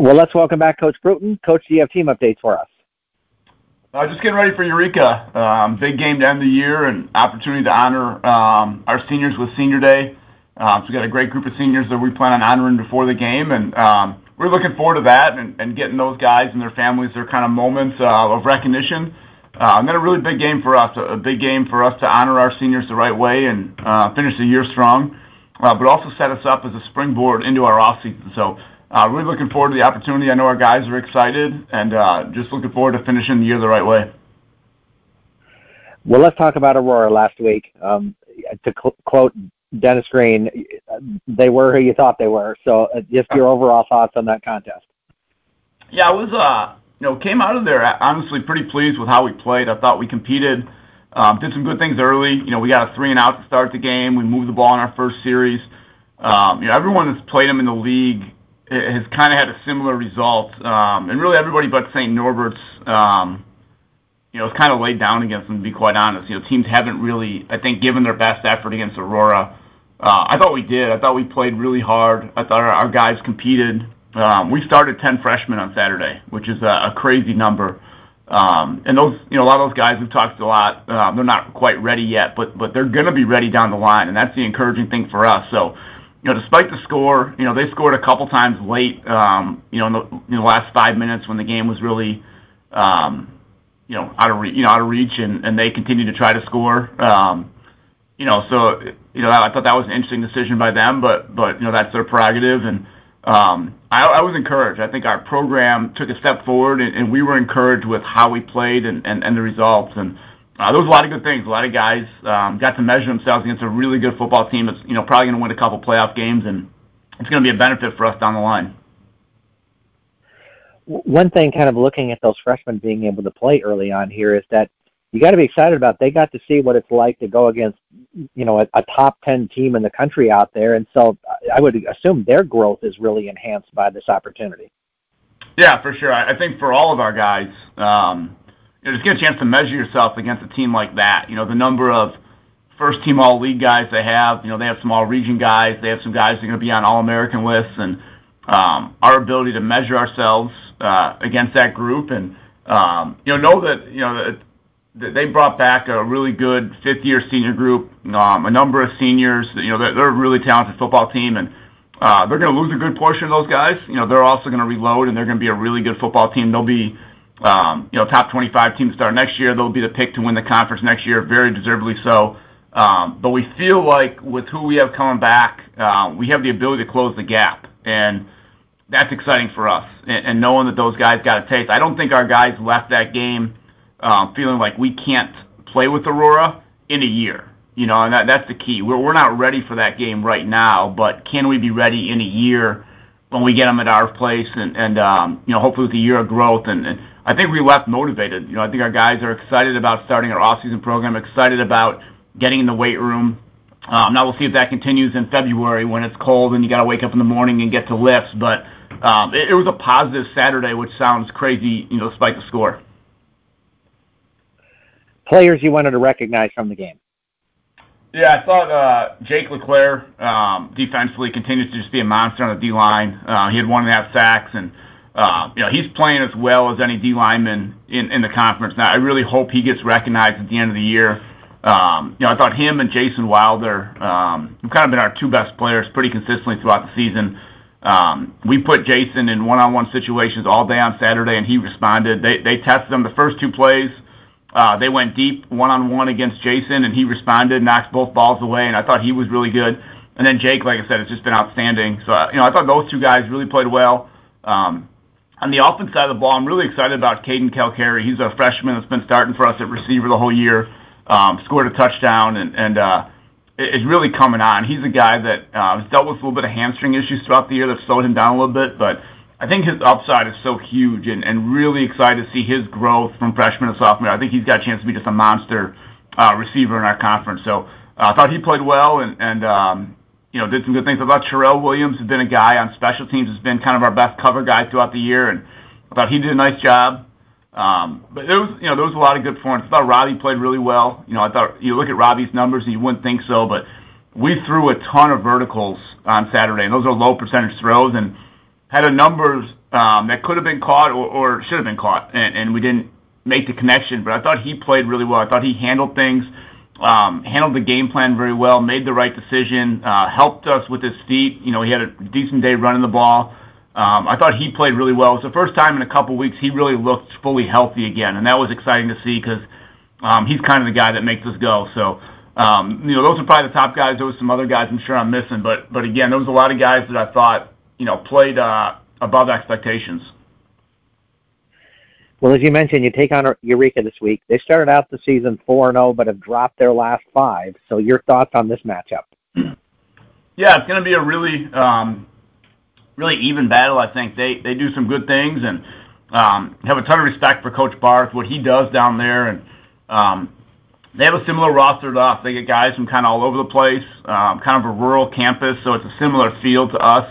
Well, let's welcome back Coach Bruton. Coach, do you have team updates for us? Just getting ready for Eureka. Big game to end the year and opportunity to honor our seniors with Senior Day. So we got a great group of seniors that we plan on honoring before the game, and we're looking forward to that and getting those guys and their families their kind of moments of recognition. And then a really big game for us, a big game for us to honor our seniors the right way and finish the year strong, but also set us up as a springboard into our offseason. So really looking forward to the opportunity. I know our guys are excited, and just looking forward to finishing the year the right way. Well, let's talk about Aurora last week. To quote Dennis Green, they were who you thought they were. So just your overall thoughts on that contest. Yeah, I was came out of there honestly pretty pleased with how we played. I thought we competed, did some good things early. We got a 3-and-out to start the game. We moved the ball in our first series. Everyone that's played them in the league has kind of had a similar result, and really everybody but St. Norbert's, is kind of laid down against them, to be quite honest. Teams haven't really, I think, given their best effort against Aurora. I thought we did. I thought we played really hard. I thought our guys competed. We started 10 freshmen on Saturday, which is a crazy number. And those, a lot of those guys we've talked a lot. They're not quite ready yet, but they're going to be ready down the line, and that's the encouraging thing for us. So. Despite the score, they scored a couple times late, in the last 5 minutes when the game was really, out of reach, and they continued to try to score. I thought that was an interesting decision by them, but that's their prerogative. And I was encouraged. I think our program took a step forward, and we were encouraged with how we played and the results. And there was a lot of good things. A lot of guys got to measure themselves against a really good football team that's probably going to win a couple playoff games, and it's going to be a benefit for us down the line. One thing kind of looking at those freshmen being able to play early on here is that you got to be excited about they got to see what it's like to go against a top 10 team in the country out there, and so I would assume their growth is really enhanced by this opportunity. Yeah, for sure. I think for all of our guys, just get a chance to measure yourself against a team like that. The number of first-team all-league guys they have, they have some all-region guys, they have some guys that are going to be on all-American lists, and our ability to measure ourselves against that group and, know that, that they brought back a really good fifth-year senior group, a number of seniors. They're a really talented football team, and they're going to lose a good portion of those guys. They're also going to reload, and they're going to be a really good football team. They'll be top 25 team to start next year. They'll be the pick to win the conference next year, very deservedly so. But we feel like with who we have coming back, we have the ability to close the gap, and that's exciting for us. And knowing that those guys got a taste, I don't think our guys left that game feeling like we can't play with Aurora in a year. And that's the key. We're not ready for that game right now, but can we be ready in a year when we get them at our place and hopefully with a year of growth and I think we left motivated. I think our guys are excited about starting our off-season program, excited about getting in the weight room. Now we'll see if that continues in February when it's cold and you got to wake up in the morning and get to lifts. But it was a positive Saturday, which sounds crazy, despite the score. Players you wanted to recognize from the game? Yeah, I thought Jake LeClair defensively continues to just be a monster on the D-line. He had 1.5 sacks, and he's playing as well as any D lineman in the conference. Now, I really hope he gets recognized at the end of the year. I thought him and Jason Wilder have kind of been our two best players pretty consistently throughout the season. We put Jason in one-on-one situations all day on Saturday, and he responded. They tested him the first two plays. They went deep one-on-one against Jason, and he responded, knocked both balls away, and I thought he was really good. And then Jake, like I said, has just been outstanding. So, I thought those two guys really played well. On the offense side of the ball, I'm really excited about Caden Calcare. He's a freshman that's been starting for us at receiver the whole year, scored a touchdown, and is really coming on. He's a guy that has dealt with a little bit of hamstring issues throughout the year that slowed him down a little bit, but I think his upside is so huge and really excited to see his growth from freshman to sophomore. I think he's got a chance to be just a monster receiver in our conference. So I thought he played well and did some good things. I thought Terrell Williams has been a guy on special teams, has been kind of our best cover guy throughout the year, and I thought he did a nice job. But there was a lot of good performance. I thought Robbie played really well. I thought you look at Robbie's numbers and you wouldn't think so, but we threw a ton of verticals on Saturday, and those are low percentage throws, and had a number that could have been caught or should have been caught, and we didn't make the connection. But I thought he played really well. I thought he handled things, handled the game plan very well, made the right decision, helped us with his feet. You know, he had a decent day running the ball. I thought he played really well. It was the first time in a couple weeks he really looked fully healthy again, and that was exciting to see because he's kind of the guy that makes us go. So, you know, those are probably the top guys. There was some other guys I'm sure I'm missing, but again, there was a lot of guys that I thought, you know, played above expectations. Well, as you mentioned, you take on Eureka this week. They started out the season 4-0, but have dropped their last 5. So your thoughts on this matchup? Yeah, it's going to be a really really even battle, I think. They do some good things and have a ton of respect for Coach Barth, what he does down there. And they have a similar roster to us. They get guys from kind of all over the place, kind of a rural campus, so it's a similar feel to us.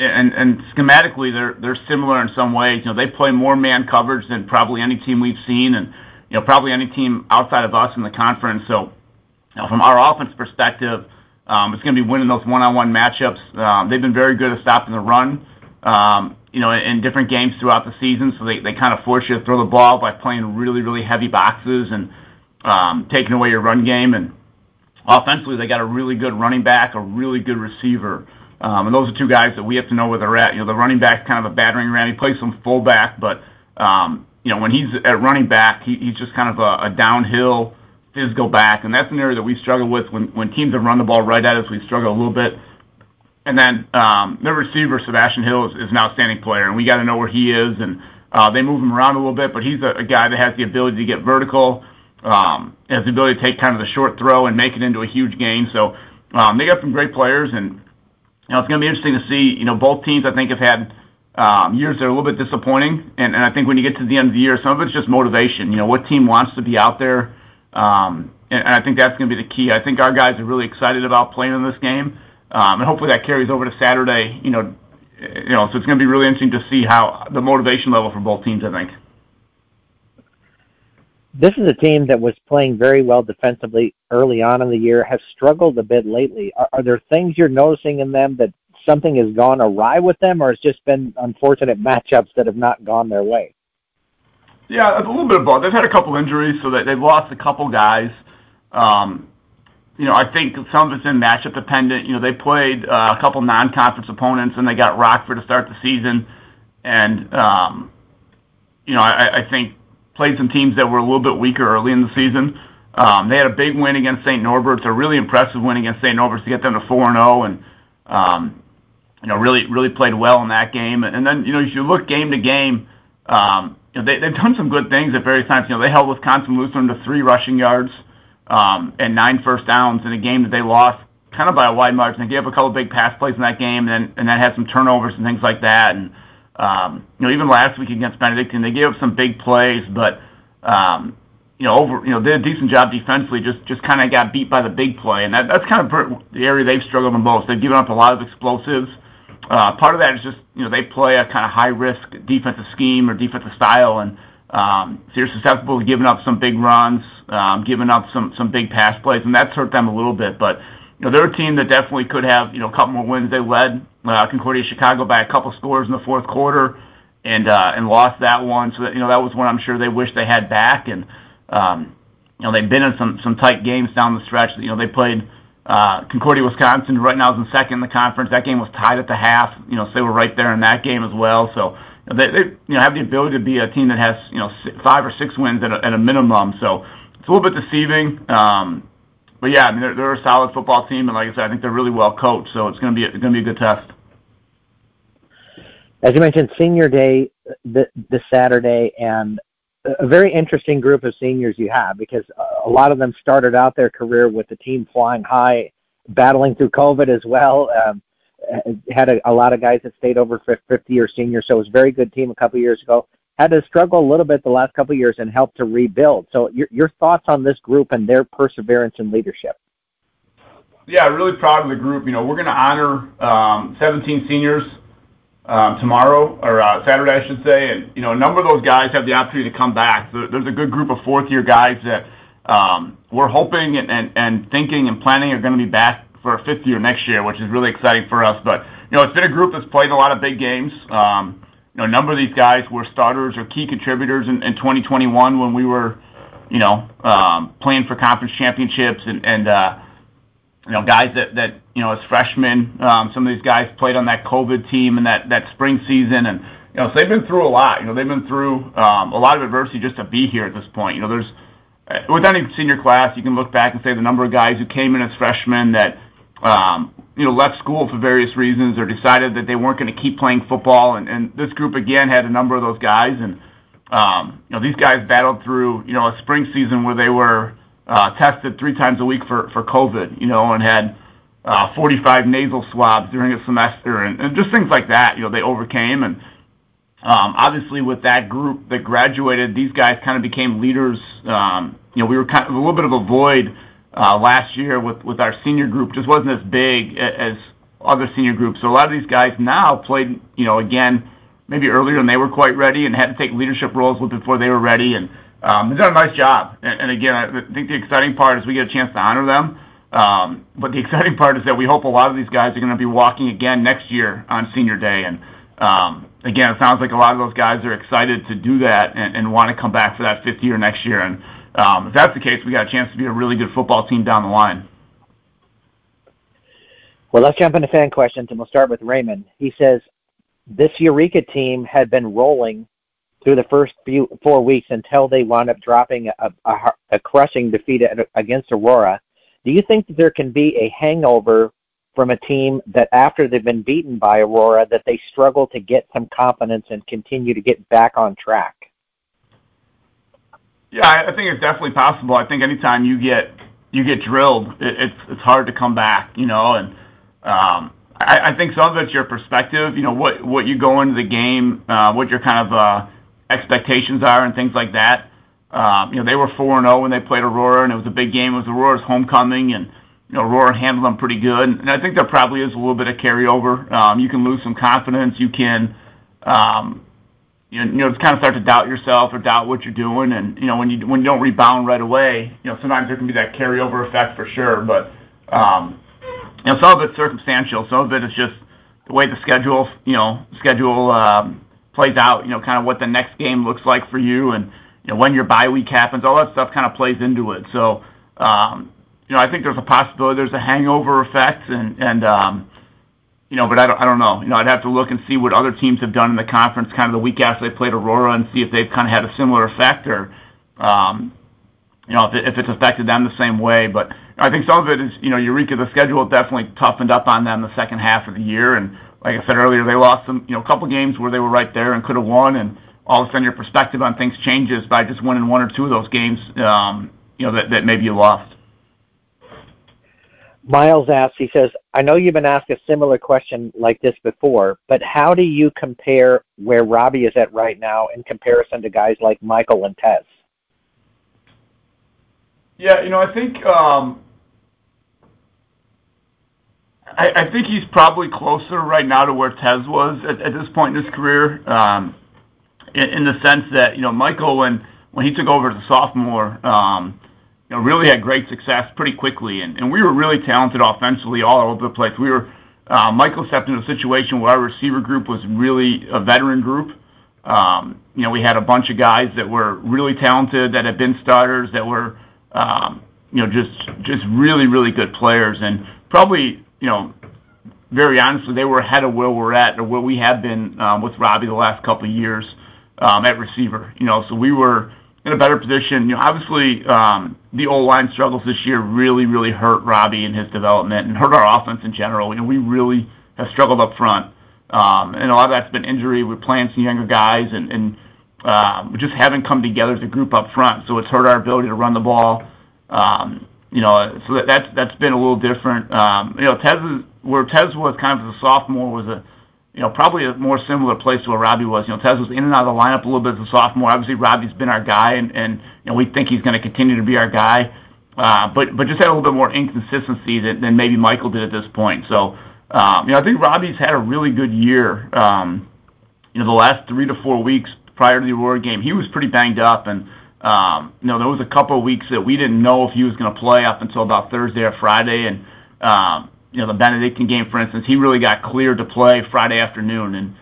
And schematically, they're similar in some ways. You know, they play more man coverage than probably any team we've seen, and you know, probably any team outside of us in the conference. So, you know, from our offense perspective, it's going to be winning those one-on-one matchups. They've been very good at stopping the run, you know, in different games throughout the season. So they kind of force you to throw the ball by playing really, really heavy boxes and taking away your run game. And offensively, they got a really good running back, a really good receiver. And those are two guys that we have to know where they're at. You know, the running back's kind of a battering ram. He plays some fullback, but, you know, when he's at running back, he's just kind of a downhill physical back, and that's an area that we struggle with when teams have run the ball right at us. We struggle a little bit. And then their receiver, Sebastian Hill, is an outstanding player, and we got to know where he is. And they move him around a little bit, but he's a guy that has the ability to get vertical, has the ability to take kind of the short throw and make it into a huge game. So they got some great players, and you know, it's going to be interesting to see. You know, both teams, I think, have had years that are a little bit disappointing, and I think when you get to the end of the year, some of it's just motivation. You know, what team wants to be out there? And I think that's going to be the key. I think our guys are really excited about playing in this game, and hopefully that carries over to Saturday. You know, so it's going to be really interesting to see how the motivation level for both teams, I think. This is a team that was playing very well defensively early on in the year, has struggled a bit lately. Are there things you're noticing in them that something has gone awry with them, or it's just been unfortunate matchups that have not gone their way? Yeah, a little bit of both. They've had a couple injuries, so they've lost a couple guys. You know, I think some of it's in matchup dependent. You know, they played a couple non-conference opponents, and they got Rockford to start the season. And, you know, I think played some teams that were a little bit weaker early in the season. They had a big win against St. Norbert's, a really impressive win against St. Norbert's to get them to 4-0 and, you know, really played well in that game. And then, you know, if you look game to game, you know, they've done some good things at various times. You know, they held Wisconsin Lutheran to 3 rushing yards and 9 first downs in a game that they lost kind of by a wide margin. They gave up a couple of big pass plays in that game, and that had some turnovers and things like that. And you know, even last week against Benedictine, they gave up some big plays, but you know, over, you know, did a decent job defensively. Just kind of got beat by the big play, and that's kind of the area they've struggled the most. They've given up a lot of explosives. Part of that is just, you know, they play a kind of high-risk defensive scheme or defensive style, and so you're susceptible to giving up some big runs, giving up some big pass plays, and that's hurt them a little bit. But, you know, they're a team that definitely could have, you know, a couple more wins. They led Concordia Chicago by a couple scores in the fourth quarter and lost that one. So, that, you know, that was one I'm sure they wish they had back. And, you know, they've been in some tight games down the stretch. You know, they played Concordia, Wisconsin, right now is in second in the conference. That game was tied at the half, you know, so they were right there in that game as well. So you know, they you know, have the ability to be a team that has, you know, 5 or 6 wins at a minimum. So it's a little bit deceiving, but yeah, I mean they're a solid football team, and like I said, I think they're really well coached. So it's going to be a good test. As you mentioned, Senior Day this Saturday, and a very interesting group of seniors you have, because a lot of them started out their career with the team flying high, battling through COVID as well. Had a lot of guys that stayed over 50 or senior, so it was a very good team a couple of years ago. Had to struggle a little bit the last couple of years and helped to rebuild. So your thoughts on this group and their perseverance and leadership? Yeah, really proud of the group. You know, we're going to honor 17 seniors tomorrow, or Saturday, I should say, and you know, a number of those guys have the opportunity to come back. So there's a good group of fourth-year guys that we're hoping and thinking and planning are going to be back for our fifth year next year, which is really exciting for us. But, you know, it's been a group that's played a lot of big games. You know, a number of these guys were starters or key contributors in 2021 when we were, you know, playing for conference championships and you know, guys that you know, as freshmen, some of these guys played on that COVID team and that spring season. And, you know, so they've been through a lot. You know, they've been through a lot of adversity just to be here at this point. You know, there's – with any senior class, you can look back and say the number of guys who came in as freshmen that, you know, left school for various reasons or decided that they weren't going to keep playing football. And this group, again, had a number of those guys. And, you know, these guys battled through, you know, a spring season where they were – tested 3 times a week for COVID, you know, and had 45 nasal swabs during a semester and just things like that, you know, they overcame. And obviously with that group that graduated, these guys kind of became leaders. You know, we were kind of a little bit of a void last year with our senior group. Just wasn't as big as other senior groups. So a lot of these guys now played, you know, again, maybe earlier than they were quite ready and had to take leadership roles before they were ready. And they've done a nice job, and again, I think the exciting part is we get a chance to honor them, but the exciting part is that we hope a lot of these guys are going to be walking again next year on senior day, and again, it sounds like a lot of those guys are excited to do that and want to come back for that fifth year next year, and if that's the case, we got a chance to be a really good football team down the line. Well, let's jump into fan questions, and we'll start with Raymond. He says, this Eureka team had been rolling through the first 4 weeks until they wound up dropping a crushing defeat against Aurora. Do you think that there can be a hangover from a team that after they've been beaten by Aurora that they struggle to get some confidence and continue to get back on track? Yeah, I think it's definitely possible. I think anytime you get drilled, it's hard to come back, you know, and I think some of it's your perspective, you know, what you go into the game, what your kind of expectations are and things like that. You know, they were 4-0 when they played Aurora, and it was a big game. It was Aurora's homecoming, and, you know, Aurora handled them pretty good. And I think there probably is a little bit of carryover. You can lose some confidence. You can, you know, just kind of start to doubt yourself or doubt what you're doing. And, you know, when you don't rebound right away, you know, sometimes there can be that carryover effect for sure. But, you know, some of it's circumstantial. Some of it is just the way the schedule, plays out, you know, kind of what the next game looks like for you and, you know, when your bye week happens, all that stuff kind of plays into it. So, you know, I think there's a possibility there's a hangover effect and you know, but I don't know. You know, I'd have to look and see what other teams have done in the conference kind of the week after they played Aurora and see if they've kind of had a similar effect or, you know, if it's affected them the same way. But I think some of it is, you know, Eureka, the schedule definitely toughened up on them the second half of the year. And like I said earlier, they lost some, you know, a couple games where they were right there and could have won. And all of a sudden your perspective on things changes by just winning 1 or 2 of those games, you know, that maybe you lost. Miles asks, he says, I know you've been asked a similar question like this before, but how do you compare where Robbie is at right now in comparison to guys like Michael and Tez? Yeah, you know, I think I think he's probably closer right now to where Tez was at this point in his career, in the sense that, you know, Michael, when he took over as a sophomore, you know, really had great success pretty quickly, and we were really talented offensively all over the place. We were Michael stepped into a situation where our receiver group was really a veteran group. You know, we had a bunch of guys that were really talented, that had been starters, that were you know, just really, really good players, and probably, you know, very honestly, they were ahead of where we're at or where we have been with Robbie the last couple of years at receiver. You know, so we were in a better position. You know, obviously the O-line struggles this year really, really hurt Robbie in his development and hurt our offense in general. You know, we really have struggled up front. And a lot of that's been injury. We're playing some younger guys and we just haven't come together as a group up front. So it's hurt our ability to run the ball. You know, so that's been a little different. You know, Tez was kind of as a sophomore was a, you know, probably a more similar place to where Robbie was. You know, Tez was in and out of the lineup a little bit as a sophomore. Obviously, Robbie's been our guy, and you know, we think he's going to continue to be our guy. But just had a little bit more inconsistency than maybe Michael did at this point. So, you know, I think Robbie's had a really good year. You know, the last 3 to 4 weeks prior to the Aurora game, he was pretty banged up and. You know, there was a couple of weeks that we didn't know if he was going to play up until about Thursday or Friday, and the Benedictine game, for instance, he really got cleared to play Friday afternoon and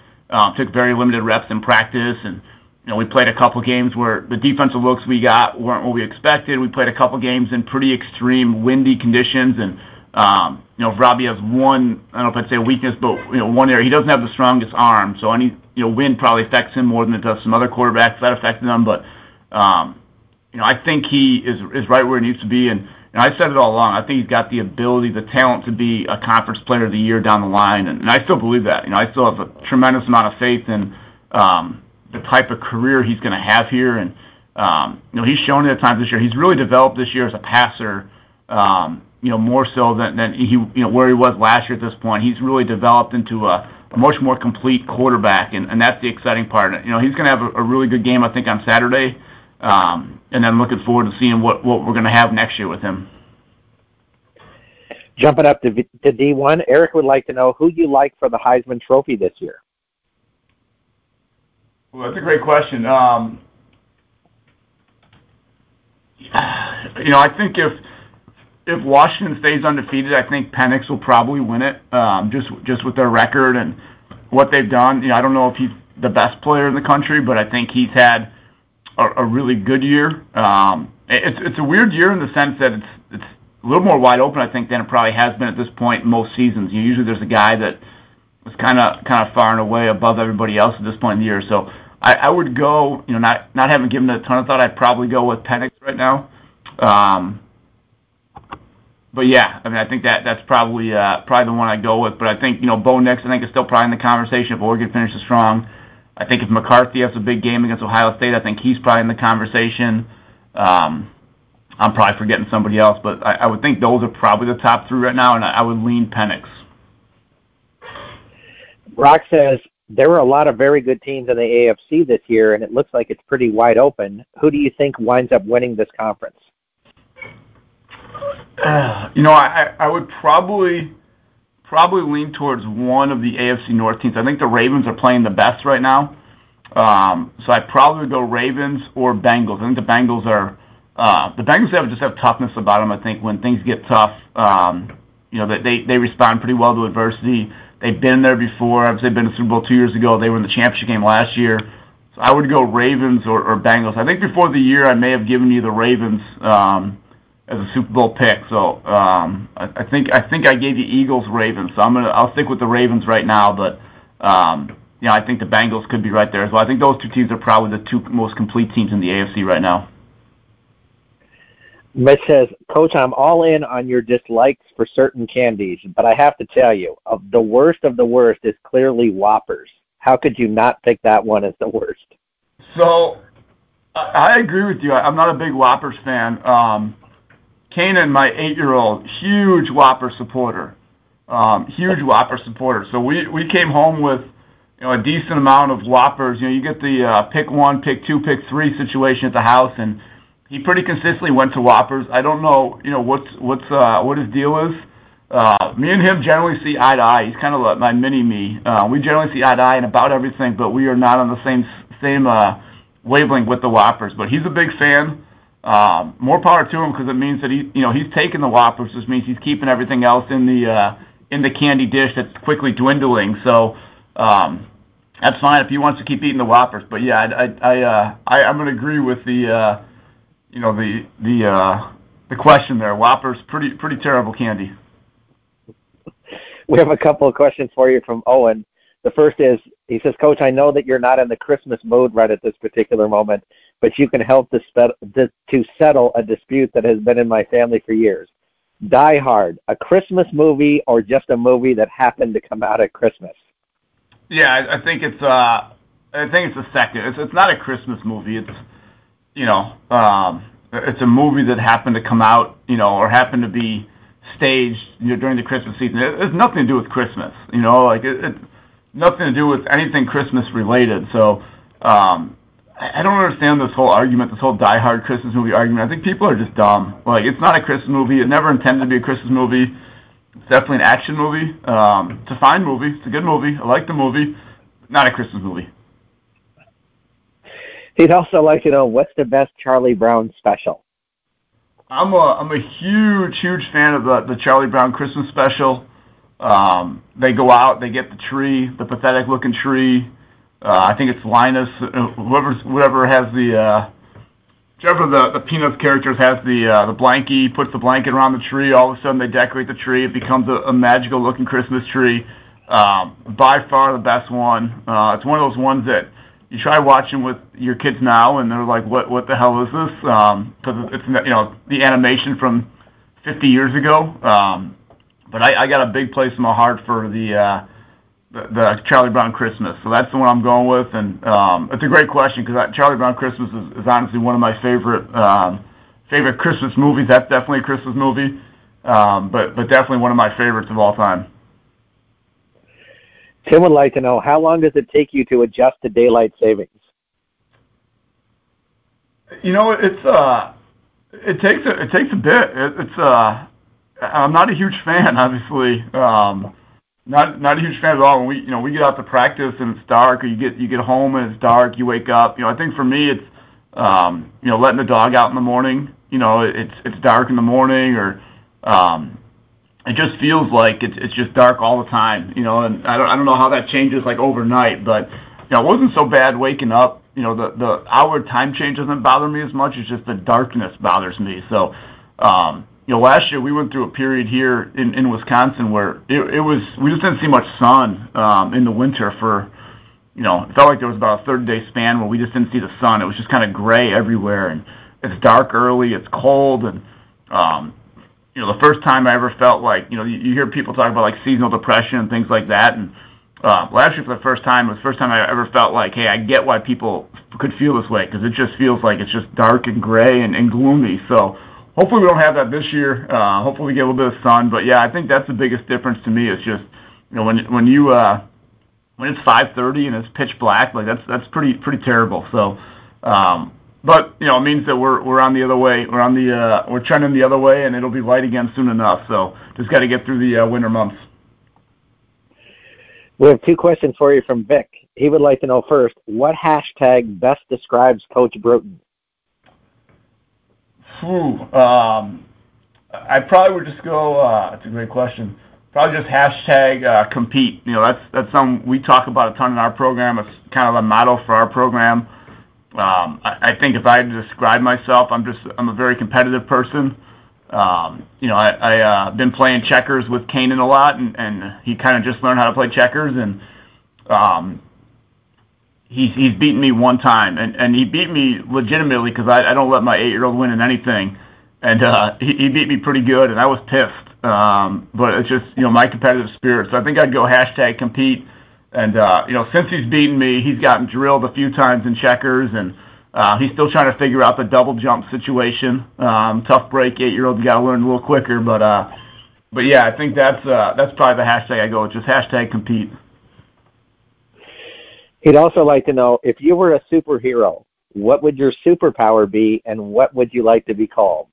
took very limited reps in practice. And, we played a couple games where the defensive looks we got weren't what we expected. We played a couple games in pretty extreme windy conditions. And, Robbie has one, I don't know if I'd say a weakness, but, one area. He doesn't have the strongest arm. So any, wind probably affects him more than it does some other quarterbacks. That affected him. But, I think he is right where he needs to be. And I said it all along. I think he's got the ability, the talent to be a conference player of the year down the line. And I still believe that. I still have a tremendous amount of faith in the type of career he's going to have here. And, he's shown it at times this year. He's really developed this year as a passer, more so than he, where he was last year at this point. He's really developed into a much more complete quarterback. And that's the exciting part. He's going to have a really good game, I think, on Saturday. And then looking forward to seeing what we're going to have next year with him. Jumping up to D1, Eric would like to know who you like for the Heisman Trophy this year. Well, that's a great question. I think if Washington stays undefeated, I think Penix will probably win it, just with their record and what they've done. I don't know if he's the best player in the country, but I think he's had a really good year. It's a weird year in the sense that it's a little more wide open, I think, than it probably has been at this point most seasons. Usually there's a guy that was kind of far and away above everybody else at this point in the year. So I would go, not having given it a ton of thought, I'd probably go with Penix right now. But yeah, I think that's probably the one I'd go with. But I think, Bo Nix, I think, is still probably in the conversation if Oregon finishes strong. I think if McCarthy has a big game against Ohio State, I think he's probably in the conversation. I'm probably forgetting somebody else, but I would think those are probably the top three right now, and I would lean Penix. Brock says, there were a lot of very good teams in the AFC this year, and it looks like it's pretty wide open. Who do you think winds up winning this conference? I would probably lean towards one of the AFC North teams. I think the Ravens are playing the best right now. So I'd probably go Ravens or Bengals. I think the Bengals have toughness about them. I think when things get tough, they respond pretty well to adversity. They've been there before. Obviously, they've been to the Super Bowl 2 years ago. They were in the championship game last year. So I would go Ravens or Bengals. I think before the year, I may have given you the Ravens, as a Super Bowl pick, so I think I gave you Eagles, Ravens. So I'll stick with the Ravens right now, but I think the Bengals could be right there as well. I think those two teams are probably the two most complete teams in the AFC right now. Mitch says, Coach, I'm all in on your dislikes for certain candies, but I have to tell you, of the worst is clearly Whoppers. How could you not pick that one as the worst? So I agree with you. I'm not a big Whoppers fan. Kanan, my 8-year-old, huge Whopper supporter. So we came home with a decent amount of Whoppers. You get the pick one, pick two, pick three situation at the house, and he pretty consistently went to Whoppers. I don't know what his deal is. Me and him generally see eye to eye. He's kind of like my mini me. We generally see eye to eye in about everything, but we are not on the same wavelength with the Whoppers. But he's a big fan. More power to him, because it means that he's taking the Whoppers, which means he's keeping everything else in the candy dish that's quickly dwindling. So that's fine if he wants to keep eating the Whoppers. But yeah, I'm going to agree with the question there. Whoppers, pretty terrible candy. We have a couple of questions for you from Owen. The first is, he says, Coach, I know that you're not in the Christmas mode right at this particular moment, but you can help to settle a dispute that has been in my family for years. Die Hard, a Christmas movie or just a movie that happened to come out at Christmas? Yeah, I think it's the second. It's not a Christmas movie. It's it's a movie that happened to come out, or happened to be staged during the Christmas season. It's nothing to do with Christmas. Nothing to do with anything Christmas related. So I don't understand this whole argument, this whole Die Hard Christmas movie argument. I think people are just dumb. Like, it's not a Christmas movie. It never intended to be a Christmas movie. It's definitely an action movie. It's a fine movie. It's a good movie. I like the movie. Not a Christmas movie. He'd also like to know, what's the best Charlie Brown special? I'm a huge fan of the Charlie Brown Christmas special. They go out, they get the tree, the pathetic looking tree. I think it's Linus, whoever has the whichever the Peanuts characters has the blankie, puts the blanket around the tree. All of a sudden they decorate the tree. It becomes a magical looking Christmas tree. By far the best one. It's one of those ones that you try watching with your kids now, and they're like, "What the hell is this?" Because it's, you know, the animation from 50 years ago. But I got a big place in my heart for the Charlie Brown Christmas, so that's the one I'm going with. And it's a great question, because Charlie Brown Christmas is honestly one of my favorite Christmas movies. That's definitely a Christmas movie, but definitely one of my favorites of all time. Tim would like to know, how long does it take you to adjust to daylight savings? You know, it takes a bit. I'm not a huge fan, obviously. Not a huge fan at all. When we get out to practice and it's dark, or you get home and it's dark, you wake up. You know, I think for me it's letting the dog out in the morning. You know, it's dark in the morning, or it just feels like it's just dark all the time, you know, and I don't know how that changes like overnight, but you know, it wasn't so bad waking up. You know, the hour time change doesn't bother me as much. It's just the darkness bothers me. So, last year we went through a period here in Wisconsin where we just didn't see much sun in the winter for, you know, it felt like there was about a 30-day span where we just didn't see the sun. It was just kind of gray everywhere, and it's dark early, it's cold, and the first time I ever felt like, you hear people talk about, like, seasonal depression and things like that. And last year, for the first time, it was the first time I ever felt like, hey, I get why people could feel this way, because it just feels like it's just dark and gray and gloomy. So hopefully we don't have that this year. Hopefully we get a little bit of sun. But, yeah, I think that's the biggest difference to me is just, when it's 5:30 and it's pitch black, like, that's pretty terrible. So, but it means that we're on the other way. We're trending the other way, and it'll be light again soon enough. So just got to get through the winter months. We have two questions for you from Vic. He would like to know first, what hashtag best describes Coach Bruton? I probably would just go. That's a great question. Probably just hashtag compete. That's something we talk about a ton in our program. It's kind of a motto for our program. I think if I had to describe myself, I'm a very competitive person. I been playing checkers with Kanan a lot, and he kind of just learned how to play checkers, and he's beaten me one time, and he beat me legitimately because I don't let my 8-year-old win in anything, and he beat me pretty good, and I was pissed. But it's just my competitive spirit. So I think I'd go hashtag compete. And, since he's beaten me, he's gotten drilled a few times in checkers, and he's still trying to figure out the double jump situation. Tough break, 8-year-old, got to learn a little quicker. But yeah, I think that's probably the hashtag I go with, just hashtag compete. He'd also like to know, if you were a superhero, what would your superpower be, and what would you like to be called?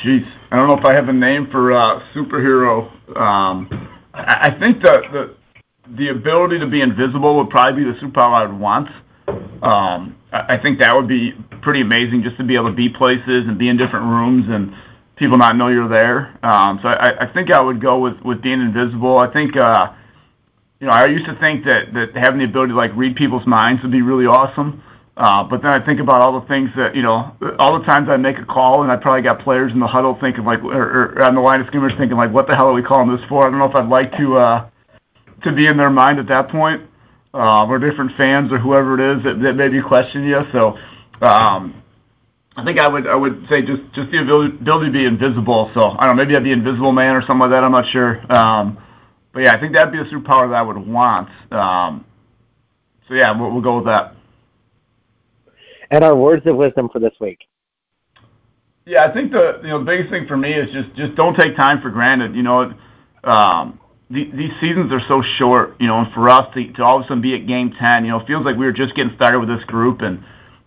Jeez, I don't know if I have a name for superhero. I think the ability to be invisible would probably be the superpower I would want. I think that would be pretty amazing, just to be able to be places and be in different rooms and people not know you're there. So I think I would go with being invisible. I think, I used to think that having the ability to, like, read people's minds would be really awesome. But then I think about all the things that, all the times I make a call, and I probably got players in the huddle thinking, like, or on the line of scrimmage thinking, like, what the hell are we calling this for? I don't know if I'd like to be in their mind at that point, or different fans or whoever it is that maybe question you. So I think I would say just the ability to be invisible. So I don't know, maybe I'd be Invisible Man or something like that. I'm not sure. But yeah, I think that'd be a superpower that I would want. So yeah, we'll go with that. And our words of wisdom for this week. Yeah, I think the biggest thing for me is just don't take time for granted. These seasons are so short. And for us to all of a sudden be at Game 10, it feels like we were just getting started with this group. And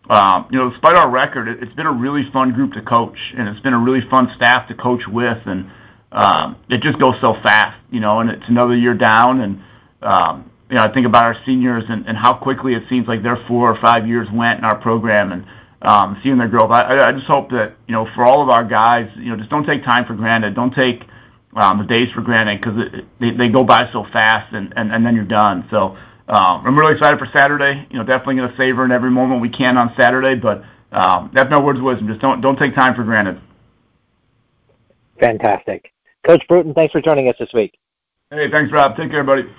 despite our record, it's been a really fun group to coach, and it's been a really fun staff to coach with. And it just goes so fast, and it's another year down. And I think about our seniors and how quickly it seems like their 4 or 5 years went in our program, and seeing their growth. I just hope that, you know, for all of our guys, you know, just don't take time for granted. Don't take the days for granted, because they go by so fast, and then you're done. So I'm really excited for Saturday. You know, definitely going to savor in every moment we can on Saturday, but that's no words of wisdom. Just don't take time for granted. Fantastic. Coach Bruton, thanks for joining us this week. Hey, thanks, Rob. Take care, buddy.